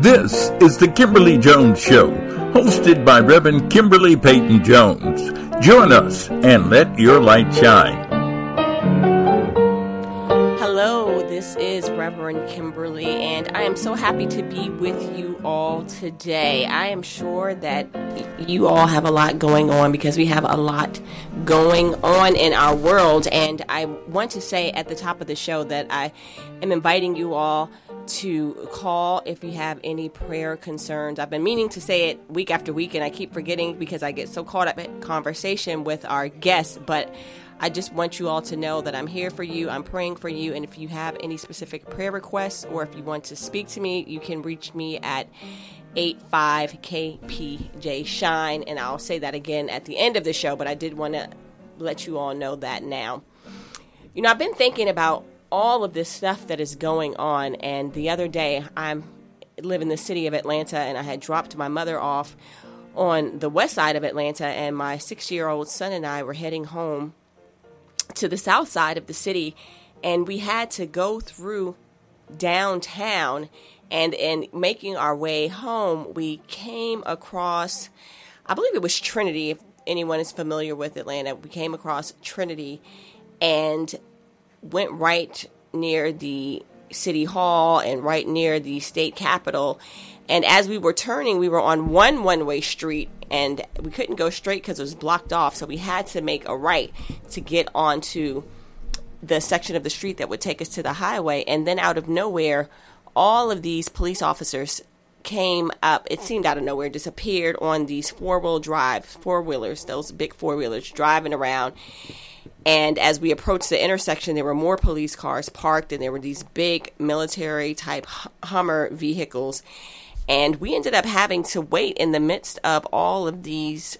This is the Kimberly Jones Show, hosted by Reverend Kimberly Payton Jones. Join us and let your light shine. Hello, this is Reverend Kimberly, and I am so happy to be with you all today. I am sure that you all have a lot going on because we have a lot going on in our world, and I want to say at the top of the show that I am inviting you all to call if you have any prayer concerns. I've been meaning to say it week after week, and I keep forgetting because I get so caught up in conversation with our guests, but I just want you all to know that I'm here for you, I'm praying for you, and if you have any specific prayer requests or if you want to speak to me, you can reach me at 85 kpjshine, and I'll say that again at the end of the show, but I did want to let you all know that now. You know, I've been thinking about all of this stuff that is going on, and the other day I live in the city of Atlanta, and I had dropped my mother off on the west side of Atlanta, and my 6-year-old son and I were heading home to the south side of the city, and we had to go through downtown, and in making our way home, we came across, I believe it was Trinity, if anyone is familiar with Atlanta, we came across Trinity and went right near the city hall and right near the state capitol. And as we were turning, we were on one-way street, and we couldn't go straight because it was blocked off. So we had to make a right to get onto the section of the street that would take us to the highway. And then out of nowhere, all of these police officers came up. It seemed out of nowhere, disappeared on these four-wheelers, those big four-wheelers driving around. And as we approached the intersection, there were more police cars parked, and there were these big military-type Hummer vehicles. And we ended up having to wait in the midst of all of these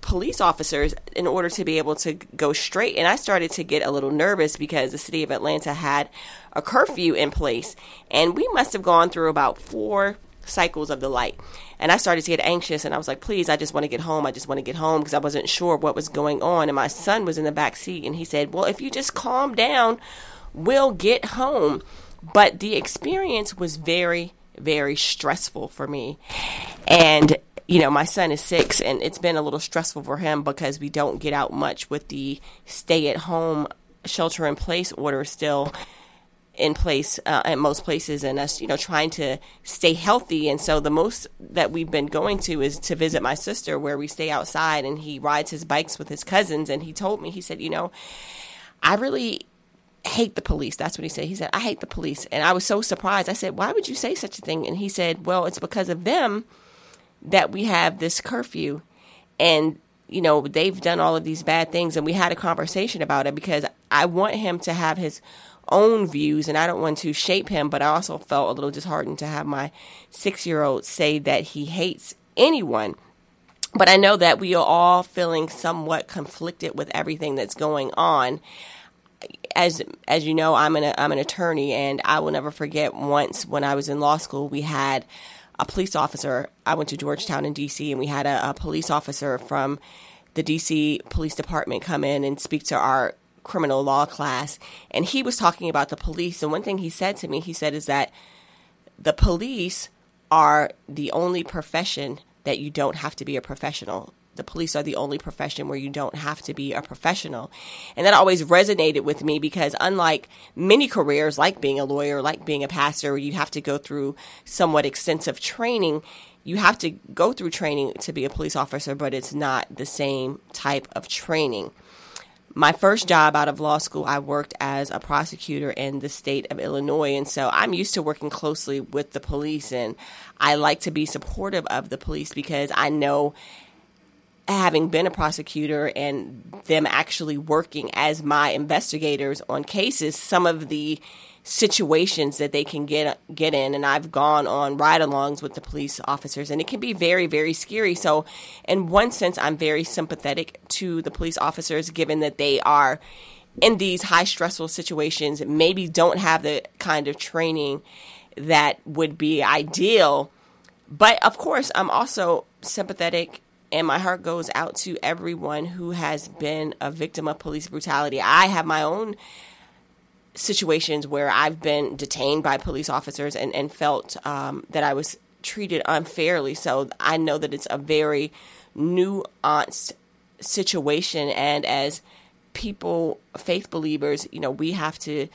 police officers in order to be able to go straight. And I started to get a little nervous because the city of Atlanta had a curfew in place. And we must have gone through about 4 cycles of the light, and I started to get anxious, and I was like, please, I just want to get home, because I wasn't sure what was going on. And my son was in the back seat, and he said, well, if you just calm down, we'll get home. But the experience was very, very stressful for me, and you know, my son is 6, and it's been a little stressful for him because we don't get out much with the stay-at-home shelter-in-place order still in place at most places, and us, you know, trying to stay healthy. And so the most that we've been going to is to visit my sister, where we stay outside, and he rides his bikes with his cousins. And he told me, he said, you know, I really hate the police. That's what he said. He said, I hate the police. And I was so surprised. I said, why would you say such a thing? And he said, well, it's because of them that we have this curfew. And you know, they've done all of these bad things. And we had a conversation about it because I want him to have his own views, and I don't want to shape him, but I also felt a little disheartened to have my 6-year-old say that he hates anyone. But I know that we are all feeling somewhat conflicted with everything that's going on. As you know, I'm an attorney, and I will never forget once when I was in law school, we had a police officer. I went to Georgetown in D.C., and we had a police officer from the D.C. Police Department come in and speak to our criminal law class, and he was talking about the police. And one thing he said to me, he said, is that the police are the only profession that you don't have to be a professional. The police are the only profession where you don't have to be a professional. And that always resonated with me because unlike many careers, like being a lawyer, like being a pastor, where you have to go through somewhat extensive training, you have to go through training to be a police officer, but it's not the same type of training. My first job out of law school, I worked as a prosecutor in the state of Illinois, and so I'm used to working closely with the police, and I like to be supportive of the police because I know, having been a prosecutor and them actually working as my investigators on cases, some of the situations that they can get in, and I've gone on ride-alongs with the police officers, and it can be very, very scary. So in one sense, I'm very sympathetic to the police officers, given that they are in these high stressful situations, maybe don't have the kind of training that would be ideal. But of course, I'm also sympathetic, and my heart goes out to everyone who has been a victim of police brutality. I have my own situations where I've been detained by police officers and felt that I was treated unfairly. So I know that it's a very nuanced situation. And as people, faith believers, you know, we have to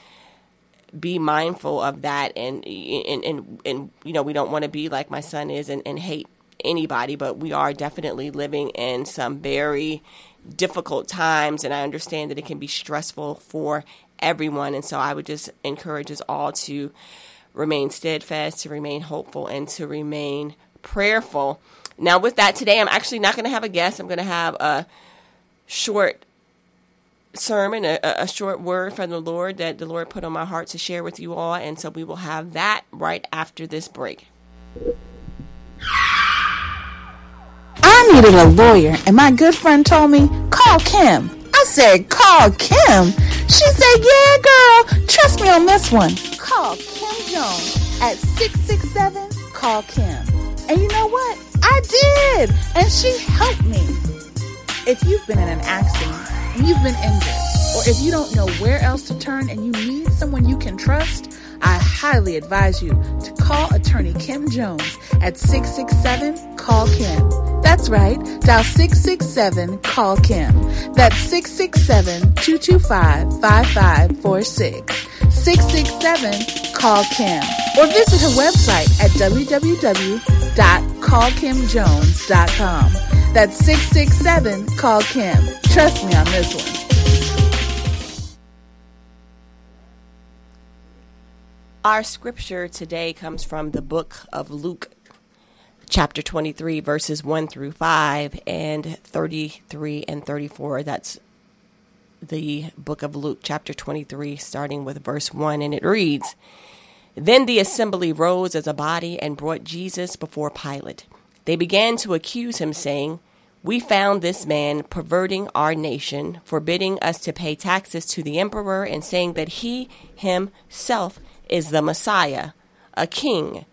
be mindful of that. And you know, we don't want to be like my son is and hate anybody, but we are definitely living in some very difficult times. And I understand that it can be stressful for everyone. And so I would just encourage us all to remain steadfast, to remain hopeful, and to remain prayerful. Now, with that, today I'm actually not going to have a guest. I'm going to have a short sermon, a short word from the Lord that the Lord put on my heart to share with you all. And so we will have that right after this break. I needed a lawyer, and my good friend told me, call Kim. I said, call Kim? She said, yeah, girl, trust me on this one. Call Kim Jones at 667-CALL-KIM. And you know what? I did, and she helped me. If you've been in an accident and you've been injured, or if you don't know where else to turn and you need someone you can trust, I highly advise you to call attorney Kim Jones at 667-CALL-KIM. That's right, dial 667-CALL-KIM. That's 667-225-5546. 667-CALL-KIM. Or visit her website at www.callkimjones.com. That's 667-CALL-KIM. Trust me on this one. Our scripture today comes from the book of Luke, chapter 23, verses 1 through 5 and 33 and 34. That's the book of Luke, chapter 23, starting with verse 1, and it reads, Then the assembly rose as a body and brought Jesus before Pilate. They began to accuse him, saying, We found this man perverting our nation, forbidding us to pay taxes to the emperor, and saying that he himself is the Messiah, a king.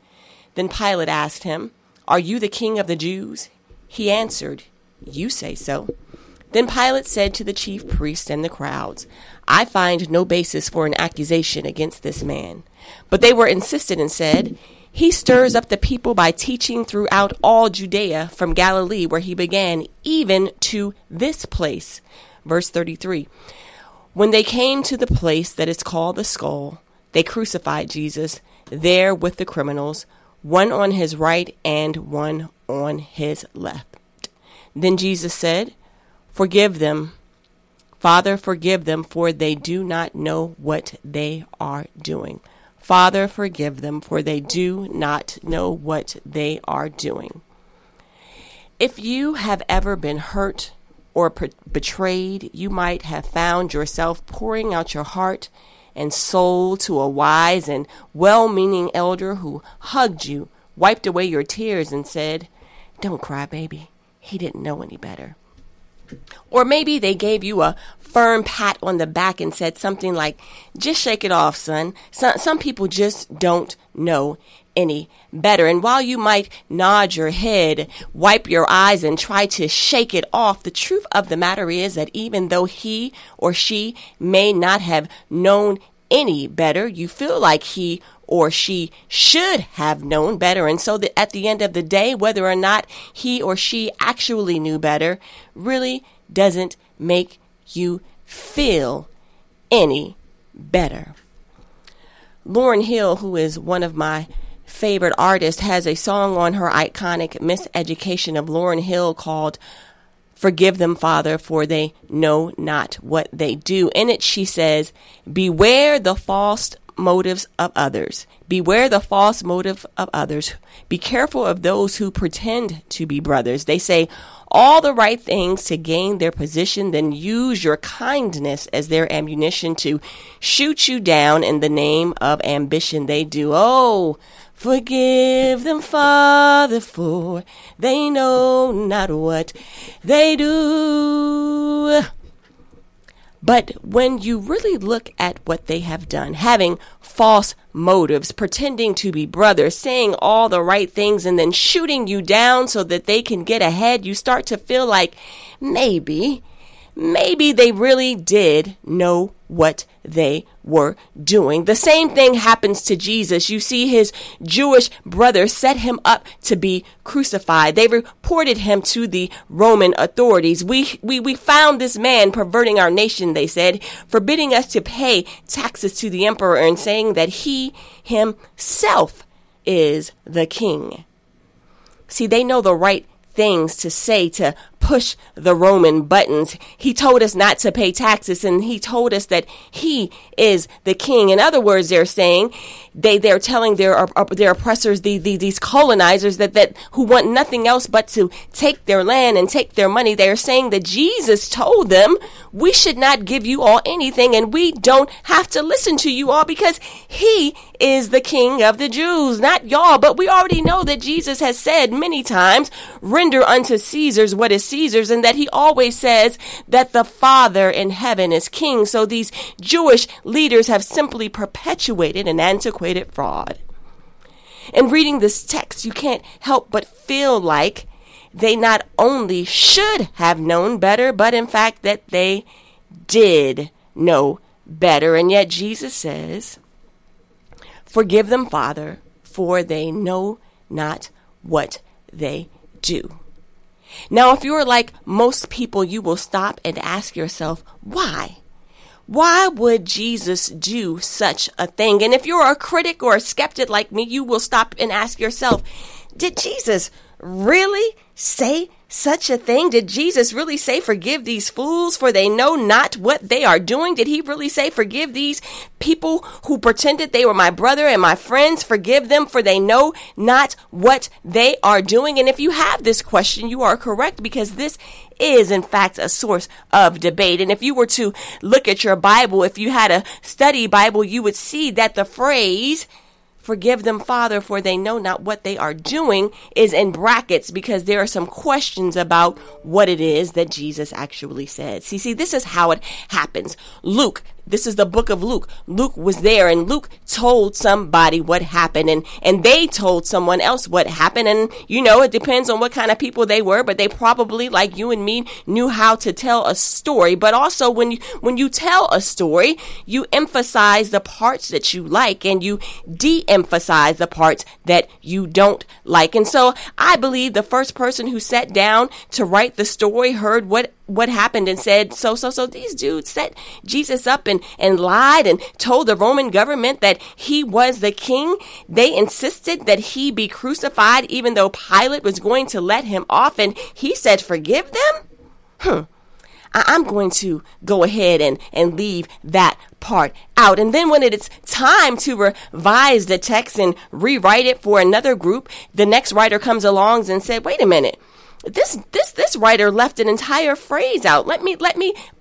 Then Pilate asked him, Are you the king of the Jews? He answered, You say so. Then Pilate said to the chief priests and the crowds, I find no basis for an accusation against this man. But they were insistent and said, He stirs up the people by teaching throughout all Judea, from Galilee where he began, even to this place. Verse 33. When they came to the place that is called the Skull, they crucified Jesus there with the criminals, one on his right and one on his left. Then Jesus said, Forgive them, Father, forgive them, for they do not know what they are doing. Father, forgive them, for they do not know what they are doing. If you have ever been hurt or betrayed, you might have found yourself pouring out your heart and soul to a wise and well-meaning elder who hugged you, wiped away your tears, and said, Don't cry, baby. He didn't know any better. Or maybe they gave you a firm pat on the back and said something like, Just shake it off, son. Some people just don't know any better. And while you might nod your head, wipe your eyes, and try to shake it off, the truth of the matter is that even though he or she may not have known any better, you feel like he or she should have known better. And so that at the end of the day, whether or not he or she actually knew better really doesn't make you feel any better. Lauryn Hill, who is one of my favorite artists, has a song on her iconic Miseducation of Lauryn Hill called Forgive Them, Father, for They Know Not What They Do. In it, she says, Beware the false motives of others. Beware the false motive of others. Be careful of those who pretend to be brothers. They say all the right things to gain their position, then use your kindness as their ammunition to shoot you down in the name of ambition. They do. Oh, forgive them, Father, for they know not what they do. But when you really look at what they have done, having false motives, pretending to be brothers, saying all the right things, and then shooting you down so that they can get ahead, you start to feel like maybe they really did know what they were doing. The same thing happens to Jesus. You see, his Jewish brothers set him up to be crucified. They reported him to the Roman authorities. We found this man perverting our nation, they said, forbidding us to pay taxes to the emperor and saying that he himself is the king. See, they know the right things to say to push the Roman buttons. He told us not to pay taxes, and he told us that he is the king. In other words, they're saying they're telling their oppressors, these colonizers that who want nothing else but to take their land and take their money. They're saying that Jesus told them, we should not give you all anything, and we don't have to listen to you all because he is the king of the Jews, not y'all. But we already know that Jesus has said many times, render unto Caesar's what is Caesar's, and that he always says that the Father in heaven is king. So these Jewish leaders have simply perpetuated an antiquated fraud. In reading this text, you can't help but feel like they not only should have known better, but in fact that they did know better. And yet Jesus says, forgive them, Father, for they know not what they do. Now, if you're like most people, you will stop and ask yourself, why? Why would Jesus do such a thing? And if you're a critic or a skeptic like me, you will stop and ask yourself, did Jesus really say such a thing? Did Jesus really say, forgive these fools, for they know not what they are doing? Did he really say, forgive these people who pretended they were my brother and my friends? Forgive them, for they know not what they are doing. And if you have this question, you are correct, because this is, in fact, a source of debate. And if you were to look at your Bible, if you had a study Bible, you would see that the phrase, forgive them, Father, for they know not what they are doing, is in brackets because there are some questions about what it is that Jesus actually said. See, this is how it happens. Luke, this is the book of Luke. Luke was there, and Luke told somebody what happened, and they told someone else what happened. And, it depends on what kind of people they were, but they probably, like you and me, knew how to tell a story. But also, when you tell a story, you emphasize the parts that you like, and you de-emphasize the parts that you don't like. And so I believe the first person who sat down to write the story heard what happened and said, so these dudes set Jesus up and lied and told the Roman government that he was the king. They insisted that he be crucified, even though Pilate was going to let him off. And he said, forgive them? I'm going to go ahead and leave that part out. And then when it is time to revise the text and rewrite it for another group, the next writer comes along and said, wait a minute. This writer left an entire phrase out. Let me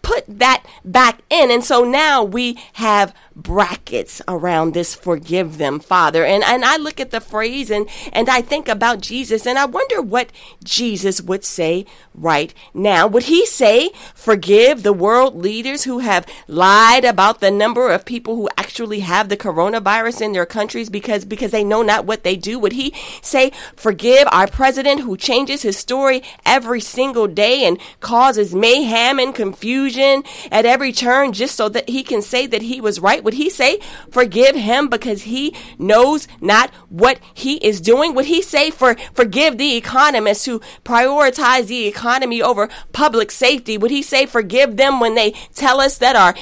put that back in. And so now we have brackets around this, forgive them, Father. And I look at the phrase and I think about Jesus, and I wonder what Jesus would say right now. Would he say, forgive the world leaders who have lied about the number of people who actually have the coronavirus in their countries because they know not what they do? Would he say, forgive our president who changes his story every single day and causes mayhem and confusion at every turn just so that he can say that he was right? Would he say, forgive him because he knows not what he is doing? Would he say, forgive the economists who prioritize the economy over public safety? Would he say, forgive them when they tell us that our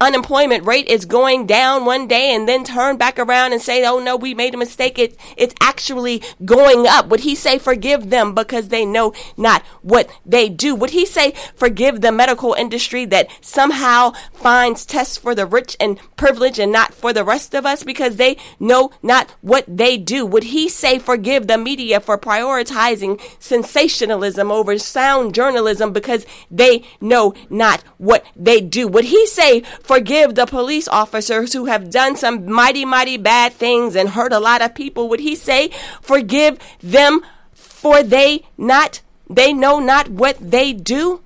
unemployment rate is going down one day and then turn back around and say, oh no, we made a mistake. It's actually going up. Would he say, forgive them because they know not what they do? Would he say, forgive the medical industry that somehow finds tests for the rich and privileged and not for the rest of us because they know not what they do? Would he say, forgive the media for prioritizing sensationalism over sound journalism because they know not what they do? Would he say, forgive the police officers who have done some mighty, mighty bad things and hurt a lot of people? Would he say, forgive them for they know not what they do?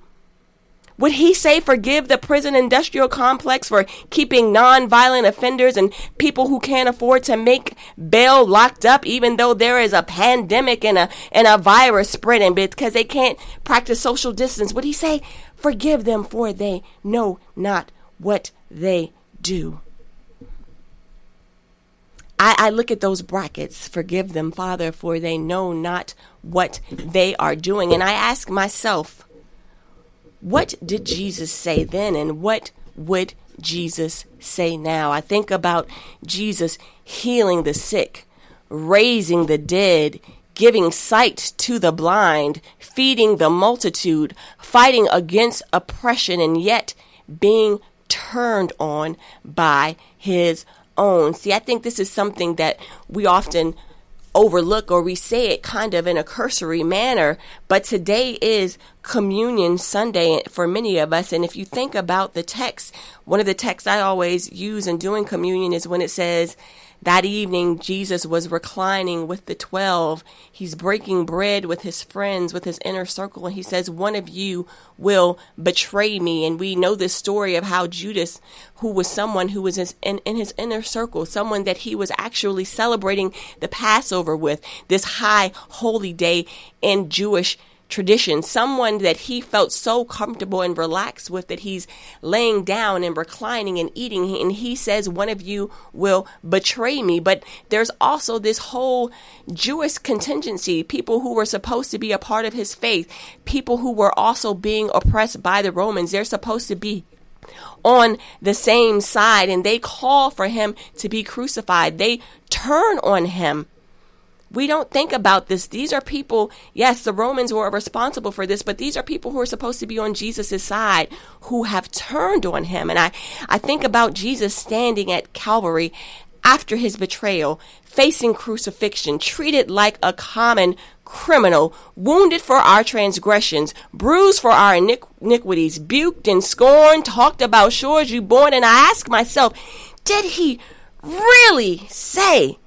Would he say, forgive the prison industrial complex for keeping nonviolent offenders and people who can't afford to make bail locked up even though there is a pandemic and a virus spreading because they can't practice social distance? Would he say, forgive them for they know not what they do. I look at those brackets, forgive them, Father, for they know not what they are doing. And I ask myself, what did Jesus say then, and what would Jesus say now? I think about Jesus healing the sick, raising the dead, giving sight to the blind, feeding the multitude, fighting against oppression, and yet being turned on by his own. See, I think this is something that we often overlook, or we say it kind of in a cursory manner, but today is Communion Sunday for many of us. And if you think about the text, one of the texts I always use in doing communion is when it says, that evening Jesus was reclining with the 12. He's breaking bread with his friends, with his inner circle, and he says, one of you will betray me. And we know this story of how Judas, who was someone who was in his inner circle, someone that he was actually celebrating the Passover with, this high holy day in Jewish tradition, someone that he felt so comfortable and relaxed with that he's laying down and reclining and eating, and he says, one of you will betray me. But there's also this whole Jewish contingency, people who were supposed to be a part of his faith, people who were also being oppressed by the Romans. They're supposed to be on the same side, and they call for him to be crucified. They turn on him. We don't think about this. These are people, yes, the Romans were responsible for this, but these are people who are supposed to be on Jesus' side who have turned on him. And I think about Jesus standing at Calvary after his betrayal, facing crucifixion, treated like a common criminal, wounded for our transgressions, bruised for our iniquities, buked and scorned, talked about, sure as you born. And I ask myself, did he really say,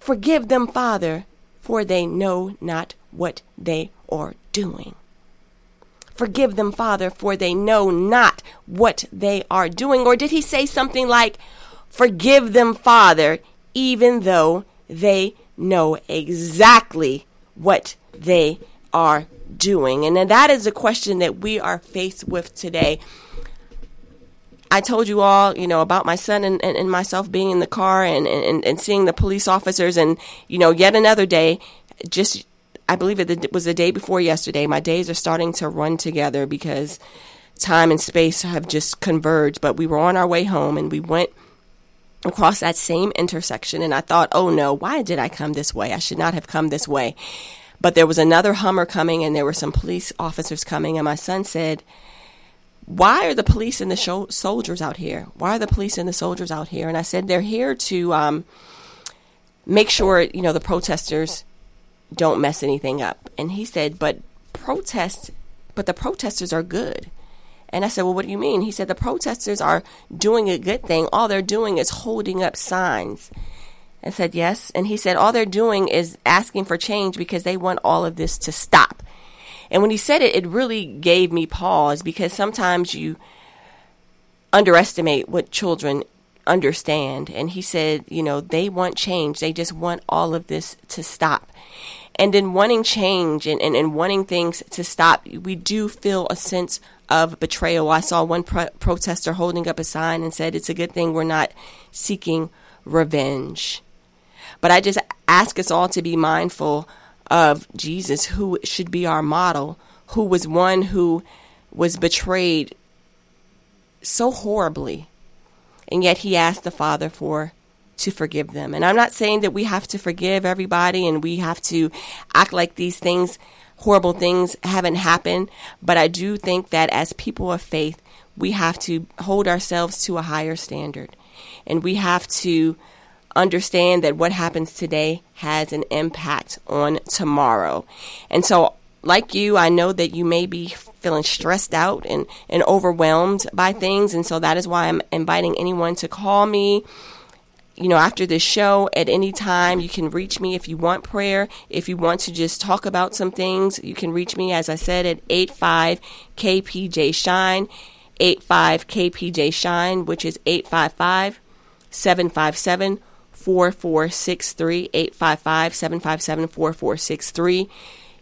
forgive them, Father, for they know not what they are doing? Forgive them, Father, for they know not what they are doing. Or did he say something like, forgive them, Father, even though they know exactly what they are doing? And that is the question that we are faced with today. I told you all, about my son and myself being in the car and seeing the police officers, and, yet another day, just, I believe it was the day before yesterday. My days are starting to run together because time and space have just converged, but we were on our way home and we went across that same intersection, and I thought, oh no, why did I come this way? I should not have come this way. But there was another Hummer coming and there were some police officers coming, and my son said, why are the police and the soldiers out here? Why are the police and the soldiers out here? And I said, they're here to make sure, the protesters don't mess anything up. And he said, but the protesters are good. And I said, well, what do you mean? He said, the protesters are doing a good thing. All they're doing is holding up signs. I said, yes. And he said, all they're doing is asking for change because they want all of this to stop. And when he said it, it really gave me pause, because sometimes you underestimate what children understand. And he said, they want change. They just want all of this to stop. And in wanting change and wanting things to stop, we do feel a sense of betrayal. I saw one protester holding up a sign and said, it's a good thing we're not seeking revenge. But I just ask us all to be mindful of Jesus, who should be our model, who was one who was betrayed so horribly, and yet he asked the Father to forgive them. And I'm not saying that we have to forgive everybody and we have to act like these things, horrible things, haven't happened, but I do think that as people of faith, we have to hold ourselves to a higher standard, and we have to understand that what happens today has an impact on tomorrow. And so, like you, I know that you may be feeling stressed out and overwhelmed by things. And so that is why I'm inviting anyone to call me, after this show at any time. You can reach me if you want prayer. If you want to just talk about some things, you can reach me, as I said, at 85-KPJ-SHINE, 85-KPJ-SHINE, which is 855-757-4463 855-757-4463.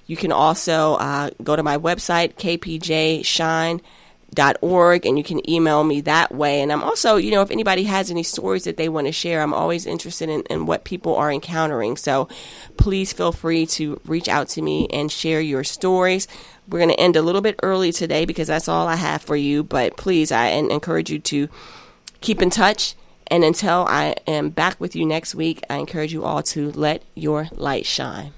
You can also go to my website, kpjshine.org. kpjshine.org, and you can email me that way. And I'm also, you know, if anybody has any stories that they want to share, I'm always interested in what people are encountering. So please feel free to reach out to me and share your stories. We're going to end a little bit early today because that's all I have for you. But please, I encourage you to keep in touch. And until I am back with you next week, I encourage you all to let your light shine.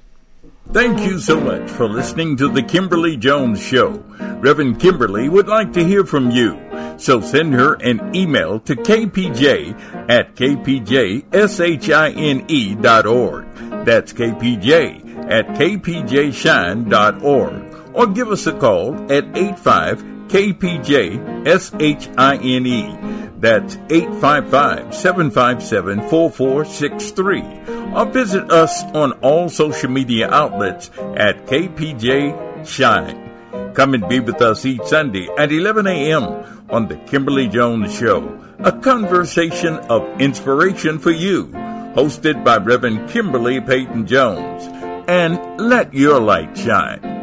Thank you so much for listening to The Kimberly Jones Show. Reverend Kimberly would like to hear from you, so send her an email to kpj@kpjshine.org. That's kpj@kpjshine.org. Or give us a call at 85-KPJ-SHINE. That's 855-757-4463. Or visit us on all social media outlets at KPJ Shine. Come and be with us each Sunday at 11 a.m. on The Kimberly Jones Show, a conversation of inspiration for you, hosted by Reverend Kimberly Payton Jones. And let your light shine.